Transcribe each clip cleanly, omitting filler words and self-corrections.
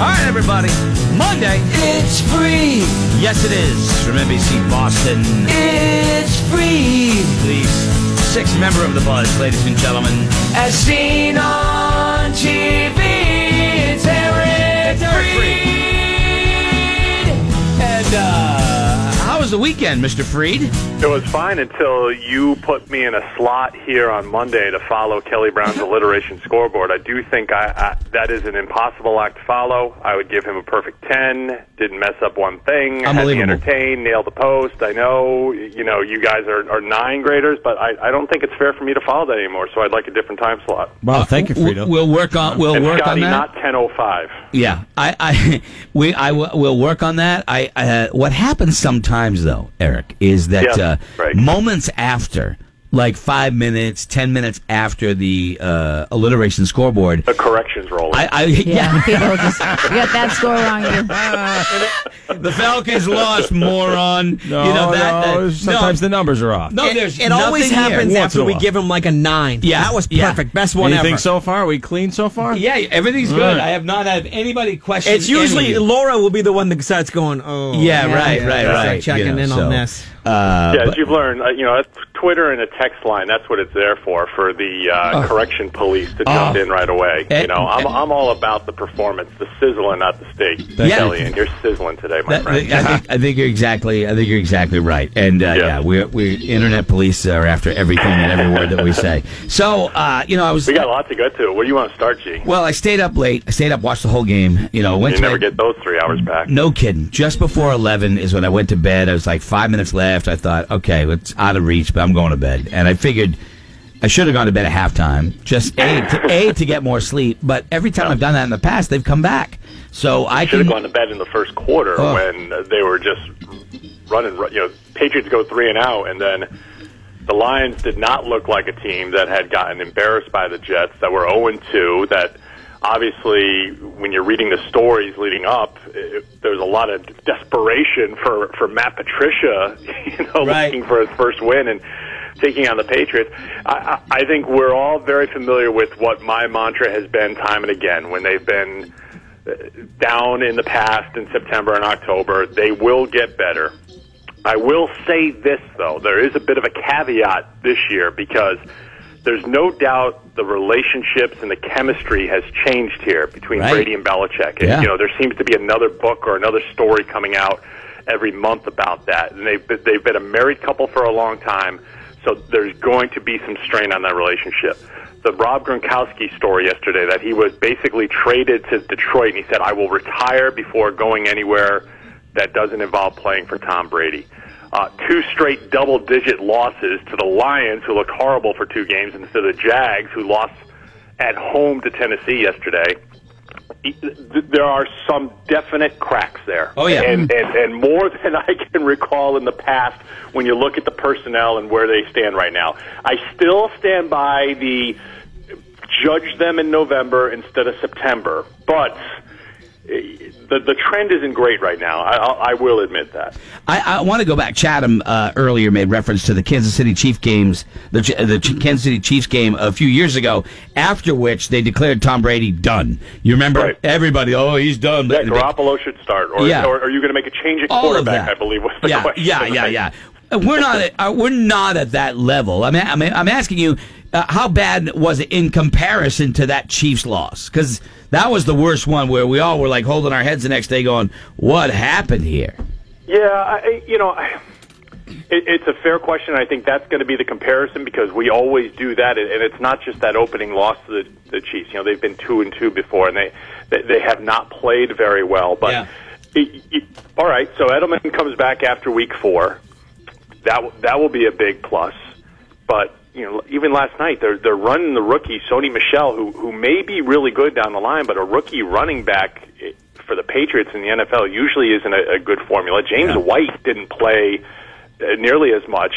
All right, everybody. Monday. It's free. Yes, it is. From NBC Boston. It's free. The sixth member of the Buzz, ladies and gentlemen. As seen on TV, it's Eric Fried. And, how was the weekend, Mr. Fried? It was fine until you put me in a slot here on Monday to follow Kelly Brown's alliteration scoreboard. I do think that is an impossible act to follow. I would give him a perfect 10, didn't mess up one thing, had me entertained, nailed the post. I know, you know, you guys are nine graders, but I don't think it's fair for me to follow that anymore, so I'd like a different time slot. Wow, thank you, Frito. We'll work on that. Scotty, not 10:05. Yeah, we'll work on that. What happens sometimes, though, Eric, is that right. Moments after, like 5 minutes, 10 minutes after the alliteration scoreboard, the corrections roll. People just got that score wrong. The Falcons lost, moron. Sometimes the numbers are off. No, there's it always happens here. After we give them like a 9. Yeah, that was perfect, best one ever. Anything so far? Are we clean so far? Yeah, everything's good. Right. I have not had anybody question. It's usually Laura will be the one that starts going, oh, right. Checking in on this. As you've learned, Twitter and a text line, that's what it's there for the correction police to jump in right away. I'm all about the performance, the sizzle and not the steak. Kelly, and you're sizzling today, my friend. I think you're exactly right. And we internet police are after everything and every word that we say. So, we got a lot to go to. Where do you want to start, G? Well, I stayed up late. Watched the whole game. You never get those 3 hours back. No kidding. Just before 11 is when I went to bed. I was like 5 minutes left. I thought, okay, it's out of reach, but I'm going to bed. And I figured I should have gone to bed at halftime, just to get more sleep. But every time I've done that in the past, they've come back. So I should have gone to bed in the first quarter when they were just running. Patriots go 3 and out, and then the Lions did not look like a team that had gotten embarrassed by the Jets, that were 0-2, that. Obviously, when you're reading the stories leading up, there's a lot of desperation for Matt Patricia, looking for his first win and taking on the Patriots. I think we're all very familiar with what my mantra has been time and again. When they've been down in the past in September and October, they will get better. I will say this, though. There is a bit of a caveat this year because there's no doubt the relationships and the chemistry has changed here between Brady and Belichick. And, there seems to be another book or another story coming out every month about that. And they've been a married couple for a long time, so there's going to be some strain on that relationship. The Rob Gronkowski story yesterday, that he was basically traded to Detroit, and he said, I will retire before going anywhere that doesn't involve playing for Tom Brady. Two straight double-digit losses to the Lions, who looked horrible for 2 games, and to the Jags, who lost at home to Tennessee yesterday. There are some definite cracks there. Oh, yeah. And more than I can recall in the past when you look at the personnel and where they stand right now. I still stand by the judge them in November instead of September, but The trend isn't great right now. I will admit that. I want to go back. Chatham earlier made reference to the Kansas City Chiefs games, the Kansas City Chiefs game a few years ago, after which they declared Tom Brady done. You remember? Right. Everybody, he's done. Yeah, Garoppolo should start. Or are you going to make a change at quarterback, I believe was the question. Yeah. We're not at that level. I mean, I'm asking you, how bad was it in comparison to that Chiefs loss? Because that was the worst one where we all were like holding our heads the next day going, what happened here? Yeah, it's a fair question. I think that's going to be the comparison because we always do that. And it's not just that opening loss to the Chiefs. They've been 2-2 before, and they have not played very well. But all right, so Edelman comes back after week 4. That will be a big plus. But even last night, they're running the rookie, Sony Michel, who may be really good down the line, but a rookie running back for the Patriots in the NFL usually isn't a good formula. James White didn't play nearly as much.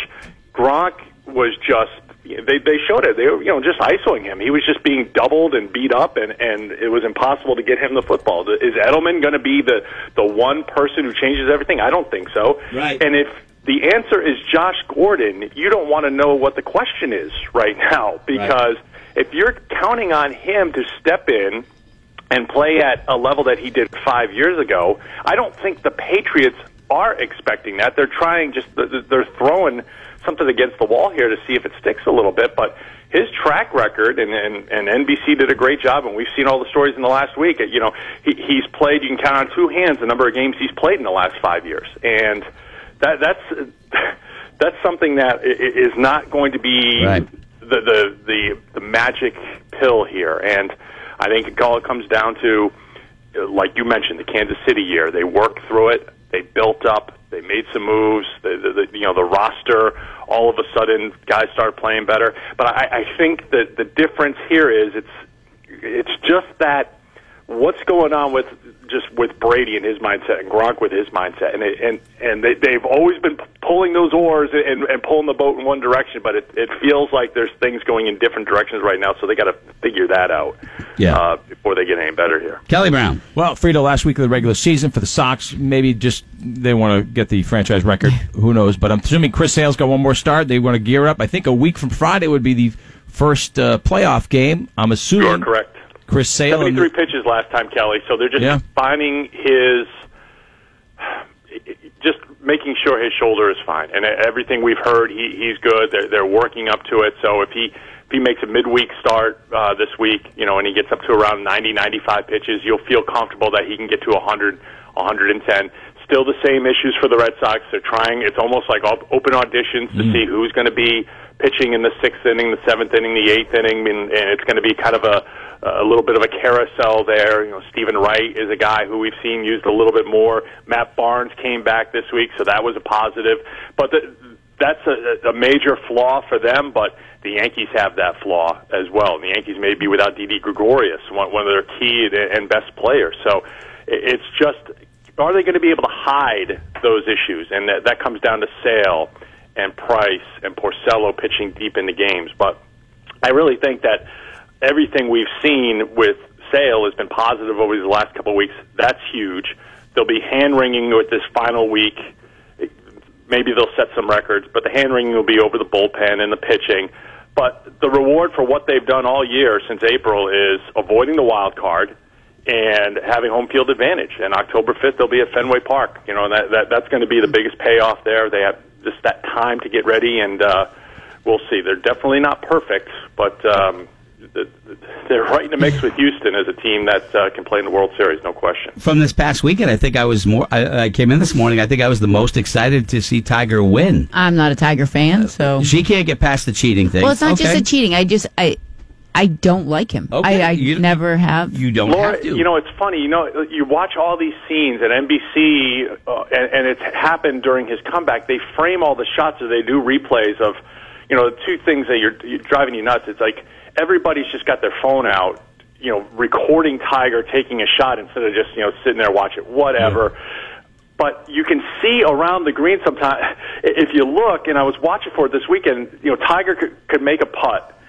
Gronk was just, they showed it. They were just ISOing him. He was just being doubled and beat up, and it was impossible to get him the football. Is Edelman going to be the one person who changes everything? I don't think so. Right. And if the answer is Josh Gordon, you don't want to know what the question is right now, because if you're counting on him to step in and play at a level that he did 5 years ago, I don't think the Patriots are expecting that. They're trying, just they're throwing something against the wall here to see if it sticks a little bit. But his track record, and NBC did a great job, and we've seen all the stories in the last week. You know, he's played, you can count on two hands the number of games he's played in the last 5 years, and that's something that is not going to be right. the magic pill here. And I think it all comes down to, like you mentioned, the Kansas City year. They worked through it. They built up. They made some moves. The roster, all of a sudden, guys started playing better. But I think that the difference here is it's just that what's going on with Brady and his mindset and Gronk with his mindset, and they've always been pulling those oars and pulling the boat in one direction, but it feels like there's things going in different directions right now, so they got to figure that out before they get any better here. Kelly Brown. Well, Frito, last week of the regular season for the Sox, maybe just they want to get the franchise record. Who knows? But I'm assuming Chris Sale's got one more start. They want to gear up. I think a week from Friday would be the first playoff game, I'm assuming. You're correct. Chris Sale 73 pitches last time, Kelly, so they're just finding his, just making sure his shoulder is fine. And everything we've heard, he's good. They're working up to it. So if he makes a midweek start this week, you know, and he gets up to around 90, 95 pitches, you'll feel comfortable that he can get to 100, 110. Still the same issues for the Red Sox. They're trying, it's almost like open auditions to see who's going to be pitching in the 6th inning, the 7th inning, the 8th inning, and it's going to be kind of a little bit of a carousel there. You know, Stephen Wright is a guy who we've seen used a little bit more. Matt Barnes came back this week, so that was a positive. But that's a major flaw for them, but the Yankees have that flaw as well. And the Yankees may be without Didi Gregorius, one of their key and best players. So it's just, are they going to be able to hide those issues? And that comes down to Sale and Price and Porcello pitching deep into games. But I really think that everything we've seen with Sale has been positive over these last couple of weeks. That's huge. They'll be hand-wringing with this final week. Maybe they'll set some records, but the hand-wringing will be over the bullpen and the pitching. But the reward for what they've done all year since April is avoiding the wild card and having home field advantage. And October 5th, they'll be at Fenway Park. You know, and that's going to be the biggest payoff there. They have just that time to get ready, and we'll see. They're definitely not perfect, but they're right in the mix with Houston as a team that can play in the World Series, no question. From this past weekend, I think I was more. I came in this morning. I think I was the most excited to see Tiger win. I'm not a Tiger fan, so she can't get past the cheating thing. Well, it's not just the cheating. I don't like him. Okay. I never have. You don't, Laura, have to. You know, it's funny. You know, you watch all these scenes at NBC, and it's happened during his comeback. They frame all the shots, or they do replays of, you know, two things that you're driving you nuts. It's like everybody's just got their phone out, you know, recording Tiger taking a shot instead of just, you know, sitting there watching it, whatever. Yeah. But you can see around the green sometimes. If you look, and I was watching for it this weekend, you know, Tiger could make a putt.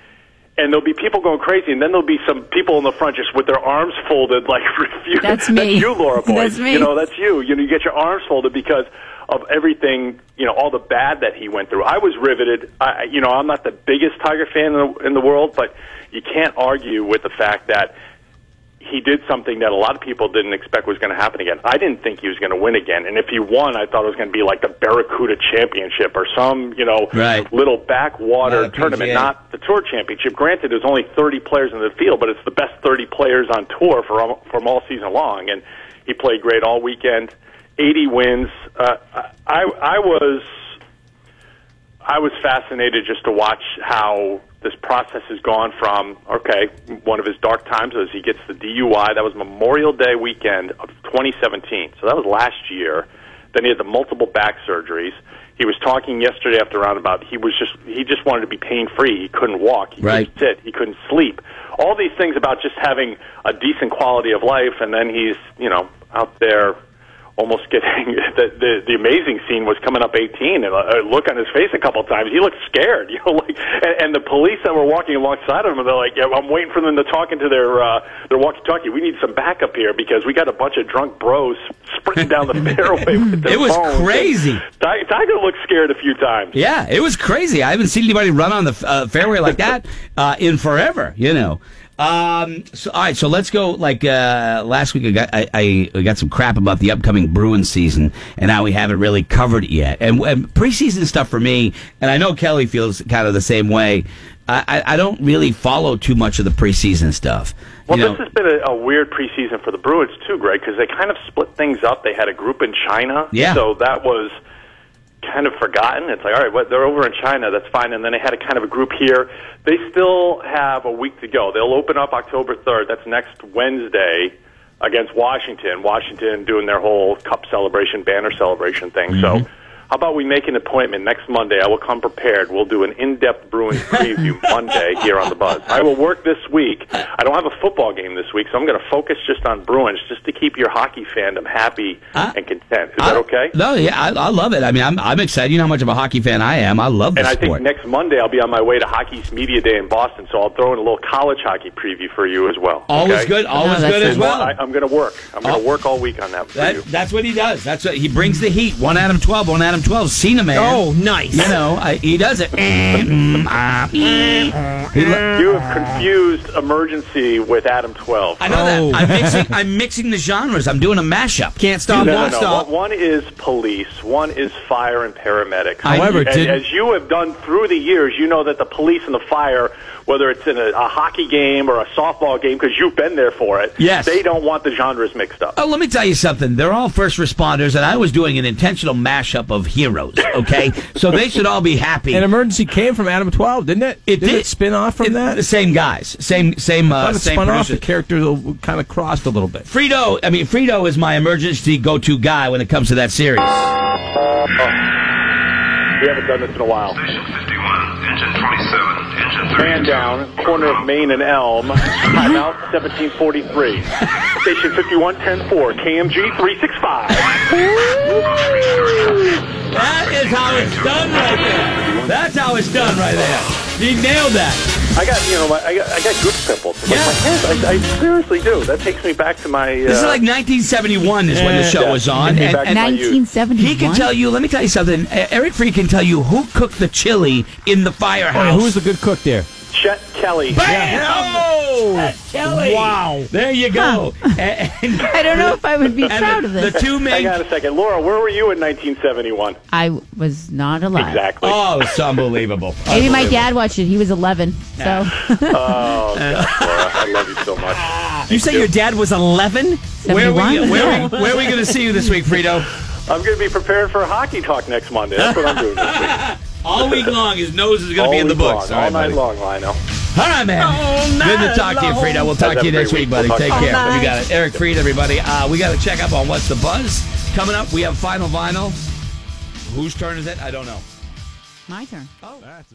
And there'll be people going crazy, and then there'll be some people in the front just with their arms folded, like refusing. That's me. That's you, Laura Boyd. That's me. You know, that's you. You know, you get your arms folded because of everything, you know, all the bad that he went through. I was riveted. You know, I'm not the biggest Tiger fan in the world, but you can't argue with the fact that he did something that a lot of people didn't expect was going to happen again. I didn't think he was going to win again, and if he won, I thought it was going to be like the Barracuda Championship or some, you know, little backwater tournament, not the Tour Championship. Granted, there's only 30 players in the field, but it's the best 30 players on tour from all season long, and he played great all weekend. 80 wins. I was fascinated just to watch how this process has gone from, okay, one of his dark times is he gets the DUI. That was Memorial Day weekend of 2017, so that was last year. Then he had the multiple back surgeries. He was talking yesterday after roundabout. He just wanted to be pain-free. He couldn't walk. He couldn't sit. He couldn't sleep. All these things about just having a decent quality of life, and then he's, you know, out there almost getting the amazing scene was coming up 18, and a look on his face a couple of times. He looked scared, you know. Like, and the police that were walking alongside of him, they're like, yeah, "I'm waiting for them to talk into their walkie-talkie. We need some backup here because we got a bunch of drunk bros sprinting down the fairway with their It was phones. Crazy. Tiger looked scared a few times. Yeah, it was crazy. I haven't seen anybody run on the fairway like that in forever. You know. All right, so let's go. Like last week, I got some crap about the upcoming Bruins season, and now we haven't really covered it yet. And preseason stuff for me, and I know Kelly feels kind of the same way. I don't really follow too much of the preseason stuff. Well, you know, this has been a weird preseason for the Bruins too, Greg, because they kind of split things up. They had a group in China, so that was kind of forgotten. It's like, all right, they're over in China, that's fine. And then they had a kind of a group here. They still have a week to go. They'll open up October 3rd. That's next Wednesday against Washington. Washington doing their whole cup celebration, banner celebration thing. Mm-hmm. So how about we make an appointment next Monday? I will come prepared. We'll do an in-depth Bruins preview Monday here on The Buzz. I will work this week. I don't have a football game this week, so I'm going to focus just on Bruins just to keep your hockey fandom happy and content. Is that okay? No, yeah, I love it. I mean, I'm excited. You know how much of a hockey fan I am. I love this sport. And I think next Monday I'll be on my way to Hockey's Media Day in Boston, so I'll throw in a little college hockey preview for you as well. Always good as well. I'm going to work. I'm going to work all week on that preview. That's what he does. That's what he brings the heat. One Adam-12, one Adam-12, Cena man. Oh, nice. You know, he does it. You have confused Emergency with Adam-12. I know that. I'm mixing the genres. I'm doing a mashup. Can't stop, won't stop. One is police. One is fire and paramedics. However, as you have done through the years, you know that the police and the fire, whether it's in a hockey game or a softball game, because you've been there for it, they don't want the genres mixed up. Oh, let me tell you something. They're all first responders, and I was doing an intentional mashup of heroes, okay? So they should all be happy. And Emergency came from Adam-12, didn't it? Did it spin off from that? The same guys. Same spun off. The characters kind of crossed a little bit. Frito is my Emergency go-to guy when it comes to that series. We haven't done this in a while. Station 51, Engine 27. Man down, corner of Main and Elm, timeout 1743. Station 51, 10-4, KMG 365. That is how it's done right there. That's how it's done right there. He nailed that. I got goose pimples. Yeah. Like my hands, I seriously do. That takes me back to my... This is like 1971 is when the show was on. 1971? He can tell you, let me tell you something. Eric Free can tell you who cooked the chili in the firehouse. Oh, who's the good cook there? Chet Kelly. Bam! Oh, Chet Kelly. Wow. There you go. And I don't know if I would be proud of this. Hang on a second. Laura, where were you in 1971? I was not alive. Exactly. Oh, it's unbelievable. Maybe my dad watched it. He was 11. Yeah. So. Oh, gosh, Laura, I love you so much. You say your dad was 11? Where are we going to see you this week, Frito? I'm going to be prepared for hockey talk next Monday. That's what I'm doing this week. All week long, his nose is going to be in the books. All right, buddy. All right, man. Good to talk to you, Frito. We'll talk to you next week, buddy. Take care. Night. We got it. Eric Fried, everybody. We got to check up on What's the Buzz. Coming up, we have Final Vinyl. Whose turn is it? I don't know. My turn. Oh. That's